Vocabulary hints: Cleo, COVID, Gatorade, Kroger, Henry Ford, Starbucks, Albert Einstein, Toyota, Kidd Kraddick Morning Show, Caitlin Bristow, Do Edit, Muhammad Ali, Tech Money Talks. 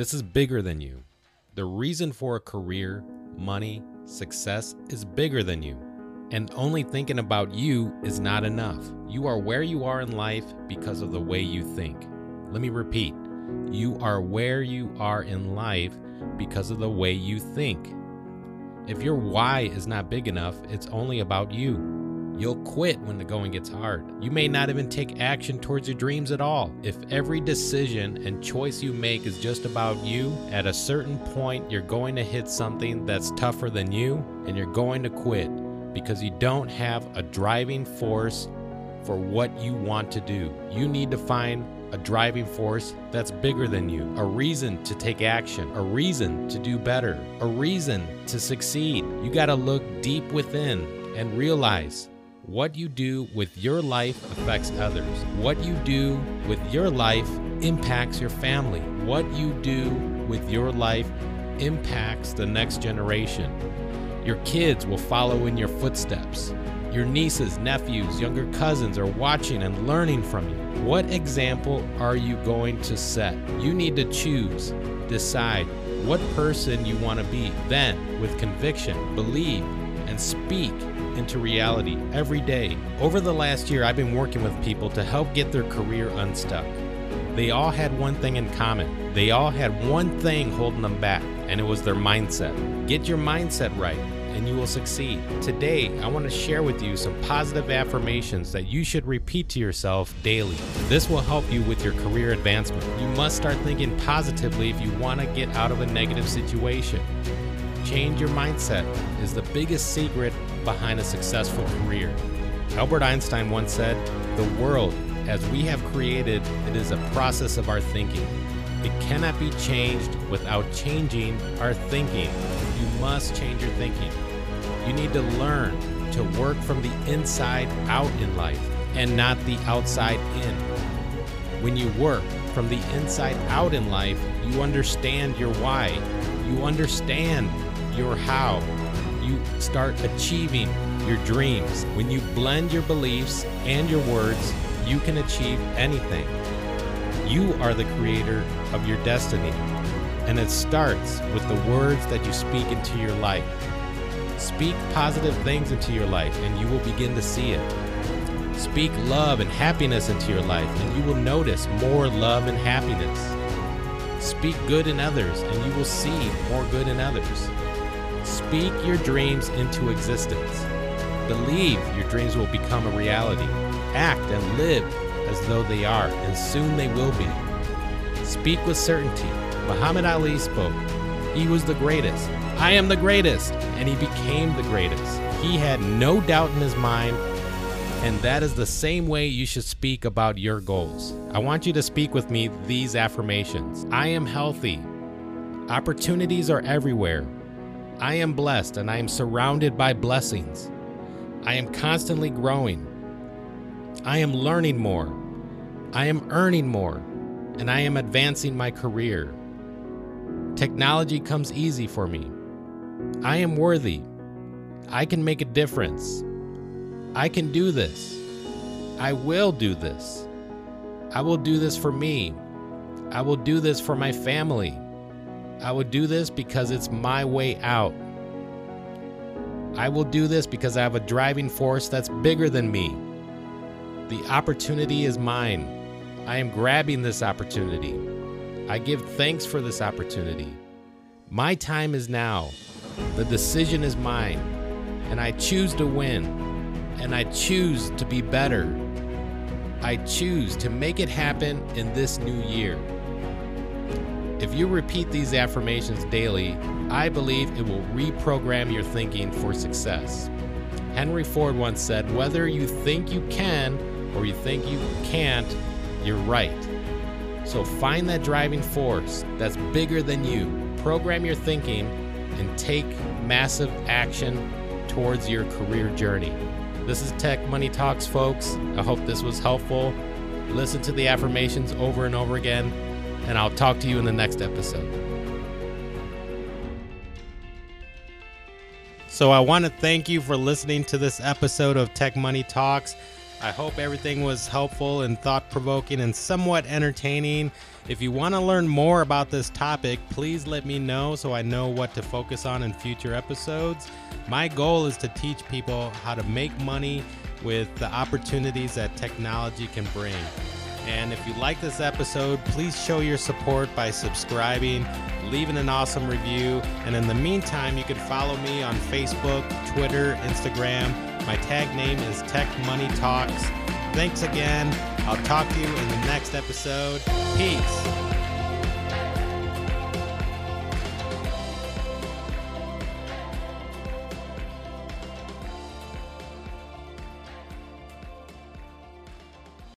This is bigger than you. The reason for a career, money, success is bigger than you. And only thinking about you is not enough. You are where you are in life because of the way you think. Let me repeat. You are where you are in life because of the way you think. If your why is not big enough, it's only about you. You'll quit when the going gets hard. You may not even take action towards your dreams at all. If every decision and choice you make is just about you, at a certain point, you're going to hit something that's tougher than you, and you're going to quit because you don't have a driving force for what you want to do. You need to find a driving force that's bigger than you, a reason to take action, a reason to do better, a reason to succeed. You gotta look deep within and realize what you do with your life affects others. What you do with your life impacts your family. What you do with your life impacts the next generation. Your kids will follow in your footsteps. Your nieces, nephews, younger cousins are watching and learning from you. What example are you going to set? You need to choose, decide what person you want to be. Then, with conviction, believe and speak into reality every day. Over the last year, I've been working with people to help get their career unstuck. They all had one thing in common. They all had one thing holding them back, and it was their mindset. Get your mindset right, and you will succeed. Today, I want to share with you some positive affirmations that you should repeat to yourself daily. This will help you with your career advancement. You must start thinking positively if you want to get out of a negative situation. Change your mindset is the biggest secret behind a successful career. Albert Einstein once said, "The world, as we have created, it is a process of our thinking. It cannot be changed without changing our thinking." You must change your thinking. You need to learn to work from the inside out in life and not the outside in. When you work from the inside out in life, you understand your why, you understand your how, you start achieving your dreams. When you blend your beliefs and your words, you can achieve anything. You are the creator of your destiny. And it starts with the words that you speak into your life. Speak positive things into your life and you will begin to see it. Speak love and happiness into your life and you will notice more love and happiness. Speak good in others and you will see more good in others. Speak your dreams into existence. Believe your dreams will become a reality. Act and live as though they are, and soon they will be. Speak with certainty. Muhammad Ali spoke. He was the greatest. I am the greatest. And he became the greatest. He had no doubt in his mind. And that is the same way you should speak about your goals. I want you to speak with me these affirmations. I am healthy. Opportunities are everywhere. I am blessed and I am surrounded by blessings. I am constantly growing. I am learning more. I am earning more. And I am advancing my career. Technology comes easy for me. I am worthy. I can make a difference. I can do this. I will do this. I will do this for me. I will do this for my family. I will do this because it's my way out. I will do this because I have a driving force that's bigger than me. The opportunity is mine. I am grabbing this opportunity. I give thanks for this opportunity. My time is now. The decision is mine. And I choose to win. And I choose to be better. I choose to make it happen in this new year. If you repeat these affirmations daily, I believe it will reprogram your thinking for success. Henry Ford once said, "Whether you think you can or you think you can't, you're right." So find that driving force that's bigger than you. Program your thinking and take massive action towards your career journey. This is Tech Money Talks, folks. I hope this was helpful. Listen to the affirmations over and over again, and I'll talk to you in the next episode. So I want to thank you for listening to this episode of Tech Money Talks. I hope everything was helpful and thought-provoking and somewhat entertaining. If you want to learn more about this topic, please let me know so I know what to focus on in future episodes. My goal is to teach people how to make money with the opportunities that technology can bring. And if you like this episode, please show your support by subscribing, leaving an awesome review, and in the meantime, you can follow me on Facebook, Twitter, Instagram. My tag name is Tech Money Talks. Thanks again. I'll talk to you in the next episode. Peace.